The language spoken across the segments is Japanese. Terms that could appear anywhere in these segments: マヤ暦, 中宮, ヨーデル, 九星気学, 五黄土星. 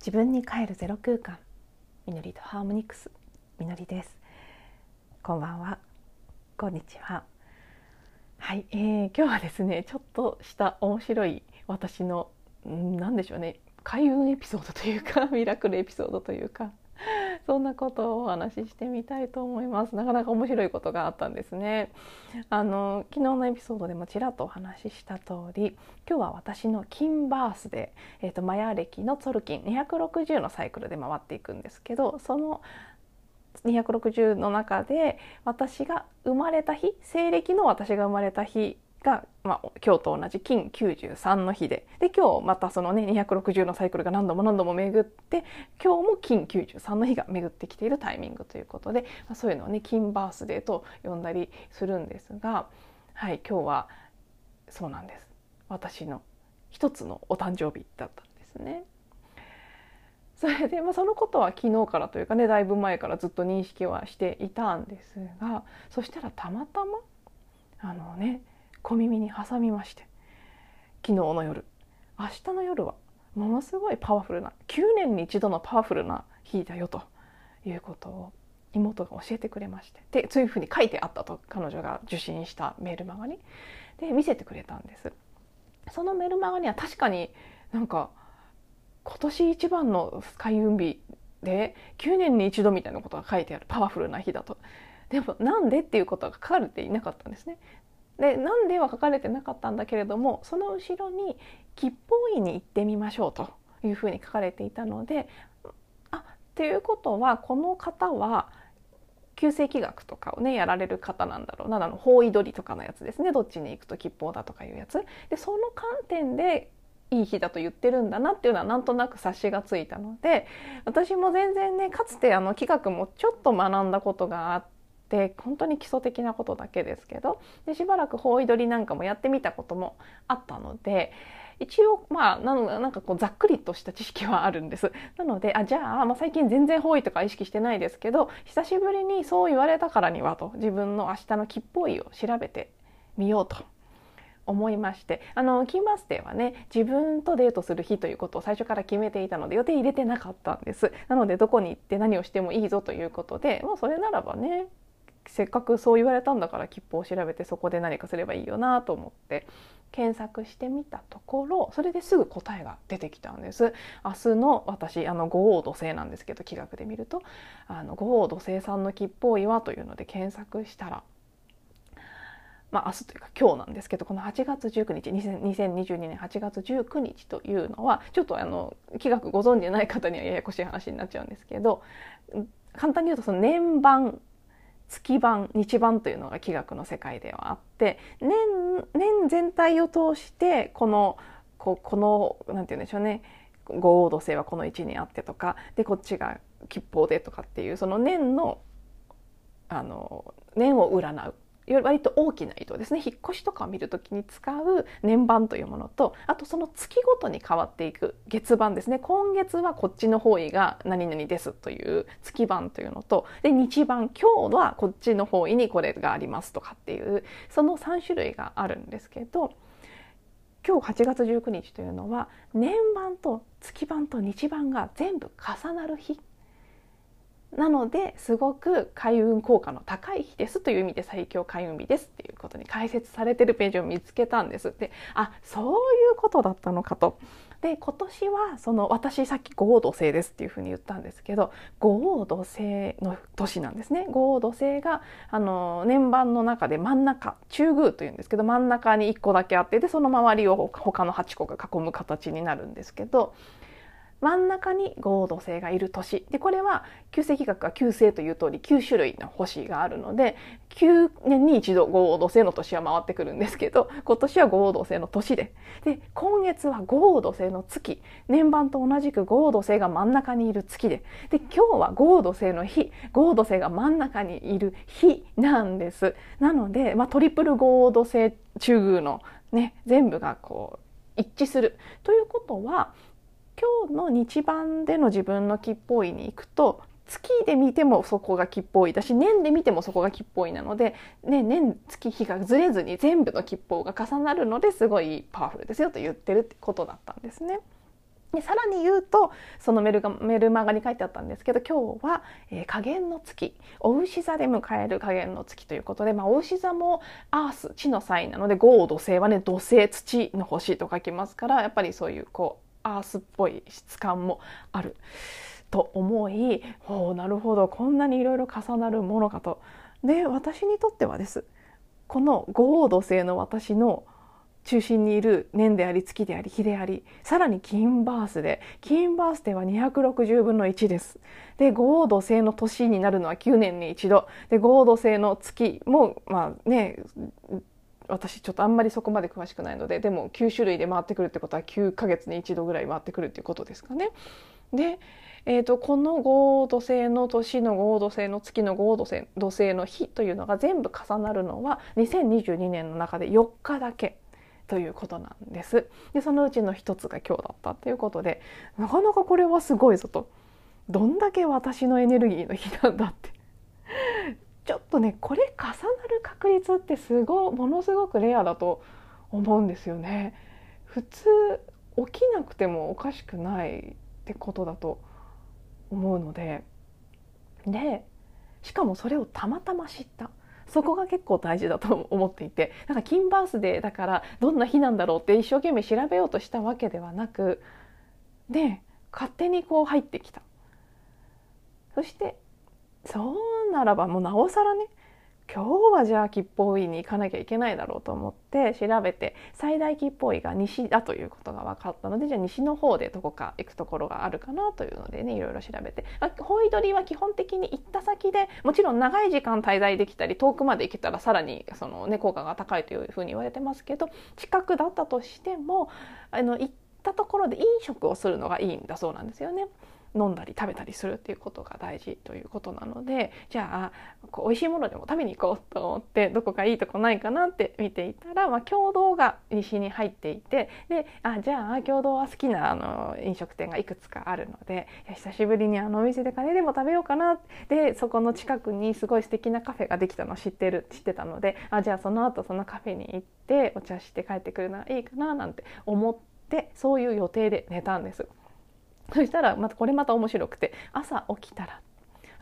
自分に帰るゼロ空間、みのりとハーモニクス、みのりです。こんばんは、こんにちは。はい、今日はですね、ちょっとした面白い私の何でしょうね、開運エピソードというかミラクルエピソードというか、そんなことをお話ししてみたいと思います。なかなか面白いことがあったんですね。昨日のエピソードでもちらっとお話しした通り、今日は私の金バースで、マヤ暦のツォルキン260のサイクルで回っていくんですけど、その260の中で私が生まれた日、西暦の私が生まれた日が、今日と同じ金93の日で、今日またそのね260のサイクルが何度も巡って、今日も金93の日が巡ってきているタイミングということで、そういうのをね金バースデーと呼んだりするんですが、はい、今日はそうなんです、私の一つのお誕生日だったんですね。それで、そのことは昨日からというかね、だいぶ前からずっと認識はしていたんですが、そしたらたまたま小耳に挟みまして、昨日の夜、明日の夜はものすごいパワフルな、9年に一度のパワフルな日だよということを妹が教えてくれまして、でそういうふうに書いてあったと、彼女が受信したメールマガにで見せてくれたんです。そのメールマガには確かになんか今年一番の開運日で9年に一度みたいなことが書いてある、パワフルな日だと。でもなんでっていうことが書かれていなかったんですね。でなんでは書かれてなかったんだけれども、その後ろに吉報院に行ってみましょうというふうに書かれていたので、っていうことはこの方は九星気学とかをねやられる方なんだろうな、方位取りとかのやつですね、どっちに行くと吉報だとかいうやつで、その観点でいい日だと言ってるんだなっていうのはなんとなく察しがついたので、私も全然ねかつて気学もちょっと学んだことがあって、で本当に基礎的なことだけですけど、でしばらく方位取りなんかもやってみたこともあったので、一応なんかこうざっくりとした知識はあるんです。なのでじゃあ、最近全然方位とか意識してないですけど、久しぶりにそう言われたからにはと、自分の明日の吉報位を調べてみようと思いまして、キンバースデーはね自分とデートする日ということを最初から決めていたので予定入れてなかったんです。なのでどこに行って何をしてもいいぞということで、それならばねせっかくそう言われたんだから吉報を調べてそこで何かすればいいよなと思って検索してみたところ、それですぐ答えが出てきたんです。明日の私、五黄土星なんですけど、気学で見ると五黄土星さんの吉報位はというので検索したら、明日というか今日なんですけど、この8月19日2022年8月19日というのはちょっと気学ご存じない方にはややこしい話になっちゃうんですけど、簡単に言うとその年番、月番、日番というのが気学の世界ではあって、 年全体を通してこのなんて言うんでしょうね、五黄土星はこの位置にあってとかで、こっちが吉報でとかっていう、その年の年を占う割と大きな移動ですね、引っ越しとかを見るときに使う年番というものと、あとその月ごとに変わっていく月番ですね、今月はこっちの方位が何々ですという月番というのと、で日番、今日はこっちの方位にこれがありますとかっていう、その3種類があるんですけど、今日8月19日というのは年番と月番と日番が全部重なる日なので、すごく開運効果の高い日ですという意味で最強開運日ですっていうことに解説されてるページを見つけたんです。で、そういうことだったのかと。で、今年は私さっき五黄土星ですっていうふうに言ったんですけど、五黄土星の年なんですね。五黄土星が年番の中で真ん中、中宮というんですけど、真ん中に1個だけあって、でその周りを他の8個が囲む形になるんですけど、真ん中に五黄土星がいる年で、これは九星気学は九星という通り9種類の星があるので、9年に一度五黄土星の年は回ってくるんですけど、今年は五黄土星の年で今月は五黄土星の月、年番と同じく五黄土星が真ん中にいる月で今日は五黄土星の日、五黄土星が真ん中にいる日なんです。なので、トリプル五黄土星中宮のね全部がこう一致するということは、今日の日番での自分の吉報位に行くと、月で見てもそこが吉報位だし、年で見てもそこが吉報位なので、年月日がずれずに全部の吉報が重なるので、すごいパワフルですよと言ってるってことだったんですね。でさらに言うと、そのメルマガに書いてあったんですけど、今日は下弦の月、お牛座で迎える下弦の月ということで、お牛座もアース、地のサインなので、5土星はね、土星、土の星と書きますから、やっぱりそういうこうアースっぽい質感もあると思い、おー、なるほど、こんなにいろいろ重なるものかと。で、私にとってはです、この5土星の私の中心にいる年であり、月であり、日であり、さらに金バースで、金バースでは260分の1です。で、合土星の年になるのは9年に一度で、合土星の月もまあね、私ちょっとあんまりそこまで詳しくないので、でも9種類で回ってくるってことは9ヶ月に一度ぐらい回ってくるっていうことですかね。で、この合土星の年の合土星の月の合土星の日というのが全部重なるのは2022年の中で4日だけということなんです。で、そのうちの一つが今日だったということで、なかなかこれはすごいぞと。どんだけ私のエネルギーの日なんだってちょっとね、これ重なる確率ってものすごくレアだと思うんですよね。普通起きなくてもおかしくないってことだと思うので、でしかもそれをたまたま知った、そこが結構大事だと思っていて、なんかキンバースデーだからどんな日なんだろうって一生懸命調べようとしたわけではなく、で勝手にこう入ってきた。そしてそうならばもうなおさらね、今日はじゃあ吉報院に行かなきゃいけないだろうと思って調べて、最大吉報院が西だということが分かったので、じゃあ西の方でどこか行くところがあるかなというのでね、いろいろ調べて、ホイドリは基本的に行った先でもちろん長い時間滞在できたり、遠くまで行けたらさらにその、ね、効果が高いというふうに言われてますけど、近くだったとしても行ったところで飲食をするのがいいんだそうなんですよね。飲んだり食べたりするっていうことが大事ということなので、じゃあこう美味しいものでも食べに行こうと思って、どこかいいとこないかなって見ていたら、共同が西に入っていて、でじゃあ共同は好きな飲食店がいくつかあるので、久しぶりにお店でカレーでも食べようかな。でそこの近くにすごい素敵なカフェができたのを知ってたので、じゃあその後そのカフェに行ってお茶して帰ってくるのはいいかななんて思って、そういう予定で寝たんです。そしたらまた面白くて、朝起きたら、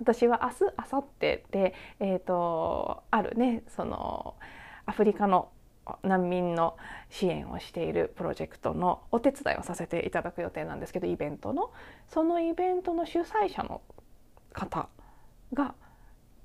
私は明日明後日であるね、そのアフリカの難民の支援をしているプロジェクトのお手伝いをさせていただく予定なんですけど、イベントのイベントの主催者の方が、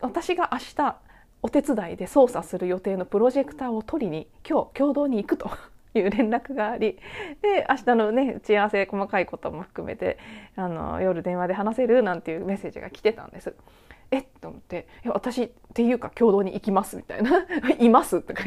私が明日お手伝いで操作する予定のプロジェクターを取りに今日共同に行くという連絡があり、で明日のね打ち合わせ、細かいことも含めて夜電話で話せるなんていうメッセージが来てたんです。えっと思って、いや私っていうか共同に行きますみたいないますとか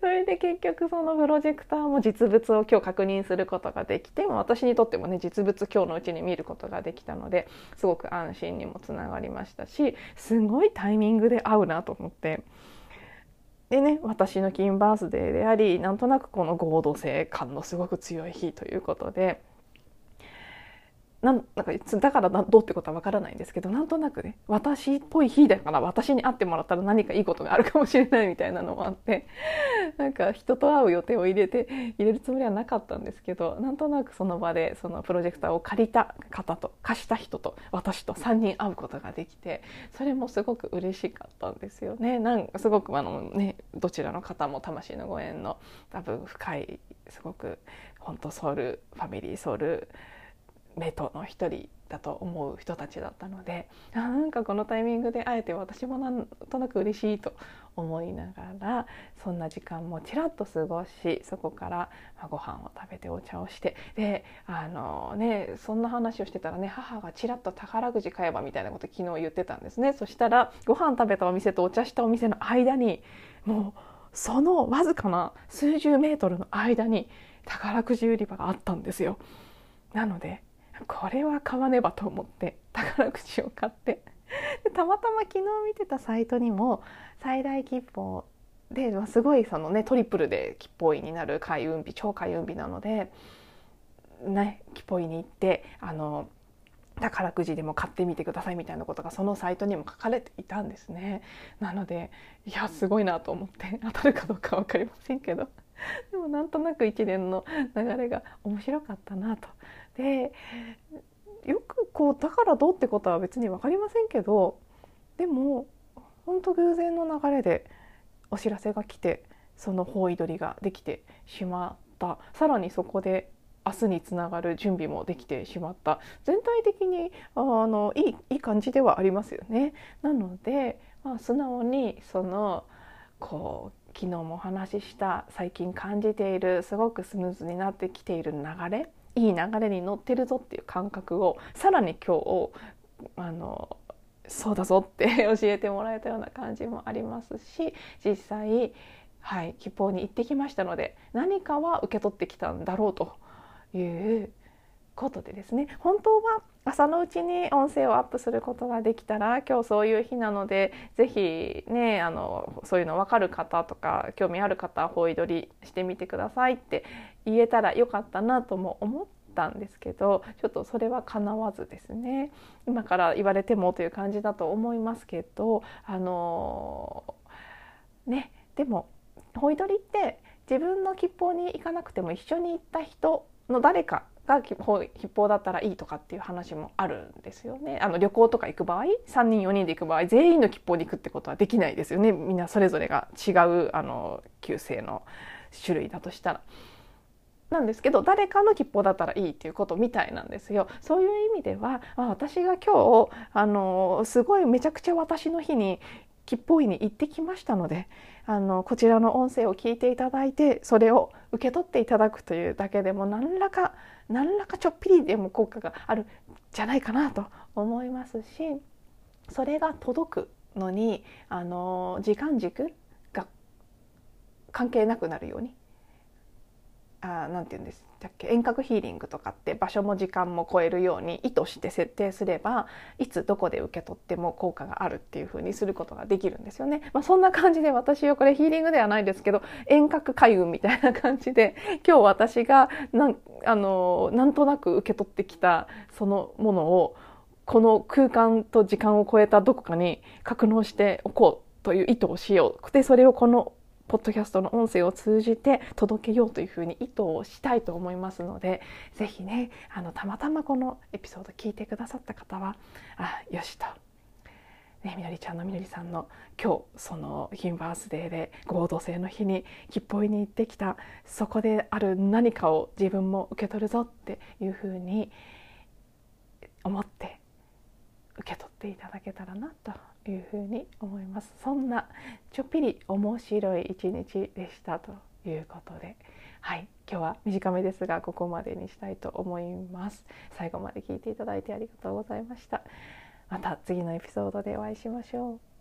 それで結局そのプロジェクターも実物を今日確認することができて、私にとってもね、実物今日のうちに見ることができたので、すごく安心にもつながりましたし、すごいタイミングで会うなと思って。でね、私の金バースデーであり、なんとなくこの合同性感のすごく強い日ということで、だからどうってことはわからないんですけど、なんとなくね、私っぽい日だから、私に会ってもらったら何かいいことがあるかもしれないみたいなのもあって、なんか人と会う予定を入れるつもりはなかったんですけど、なんとなくその場でそのプロジェクターを借りた方と貸した人と私と3人会うことができて、それもすごく嬉しかったんですよね。なんかすごくどちらの方も魂のご縁の多分深い、すごく本当ソウルファミリー、ソウルメイトの一人だと思う人たちだったので、なんかこのタイミングで会えて私もなんとなく嬉しいと思いながら、そんな時間もちらっと過ごし、そこからご飯を食べてお茶をして、でそんな話をしてたらね、母がちらっと宝くじ買えばみたいなことを昨日言ってたんですね。そしたらご飯食べたお店とお茶したお店の間に、もうそのわずかな数十メートルの間に宝くじ売り場があったんですよ。なのでこれは買わねばと思って宝くじを買って、でたまたま昨日見てたサイトにも最大吉報で、すごいトリプルで吉報院になる開運日、超開運日なので、吉報院に行って宝くじでも買ってみてくださいみたいなことがそのサイトにも書かれていたんですね。なので、いやすごいなと思って、当たるかどうか分かりませんけどでもなんとなく一連の流れが面白かったなと。でよくこうだからどうってことは別に分かりませんけど、でも本当偶然の流れでお知らせが来てその包囲取りができてしまった。さらにそこで明日につながる準備もできてしまった。全体的にいい感じではありますよね。なので、素直にその昨日もお話しした最近感じているすごくスムーズになってきている流れ、いい流れに乗ってるぞっていう感覚をさらに今日そうだぞって教えてもらえたような感じもありますし、実際、吉報に行ってきましたので何かは受け取ってきたんだろうということでですね、本当は朝のうちに音声をアップすることができたら今日そういう日なのでぜひねそういうの分かる方とか興味ある方は包囲取りしてみてくださいって言えたらよかったなとも思ったんですけど、ちょっとそれはかなわずですね、今から言われてもという感じだと思いますけど、でも包囲取りって自分の吉報に行かなくても一緒に行った人の誰かが吉報だったらいいとかっていう話もあるんですよね。旅行とか行く場合3人4人で行く場合全員の吉報に行くってことはできないですよね。みんなそれぞれが違う旧姓の種類だとしたらなんですけど、誰かの吉報だったらいいっていうことみたいなんですよ。そういう意味では私が今日すごいめちゃくちゃ私の日に吉報院に行ってきましたので、こちらの音声を聞いていただいてそれを受け取っていただくというだけでも何らかちょっぴりでも効果があるんじゃないかなと思いますし、それが届くのに時間軸が関係なくなるようになんて言うんですだっけ、遠隔ヒーリングとかって場所も時間も超えるように意図して設定すればいつどこで受け取っても効果があるっていう風にすることができるんですよね。そんな感じで私はこれヒーリングではないですけど遠隔開運みたいな感じで今日私がなんとなく受け取ってきたそのものをこの空間と時間を超えたどこかに格納しておこうという意図をしようで、それをこのポッドキャストの音声を通じて届けようというふうに意図をしたいと思いますので、ぜひねたまたまこのエピソード聞いてくださった方はよしと、みのりちゃんのみのりさんの今日そのキンバースデーで合同性の日に吉報院に行ってきた、そこである何かを自分も受け取るぞっていうふうに思って受け取っていただけたらなというふうに思います。そんなちょっぴり面白い一日でしたということで、今日は短めですがここまでにしたいと思います。最後まで聞いていただいてありがとうございました。また次のエピソードでお会いしましょう。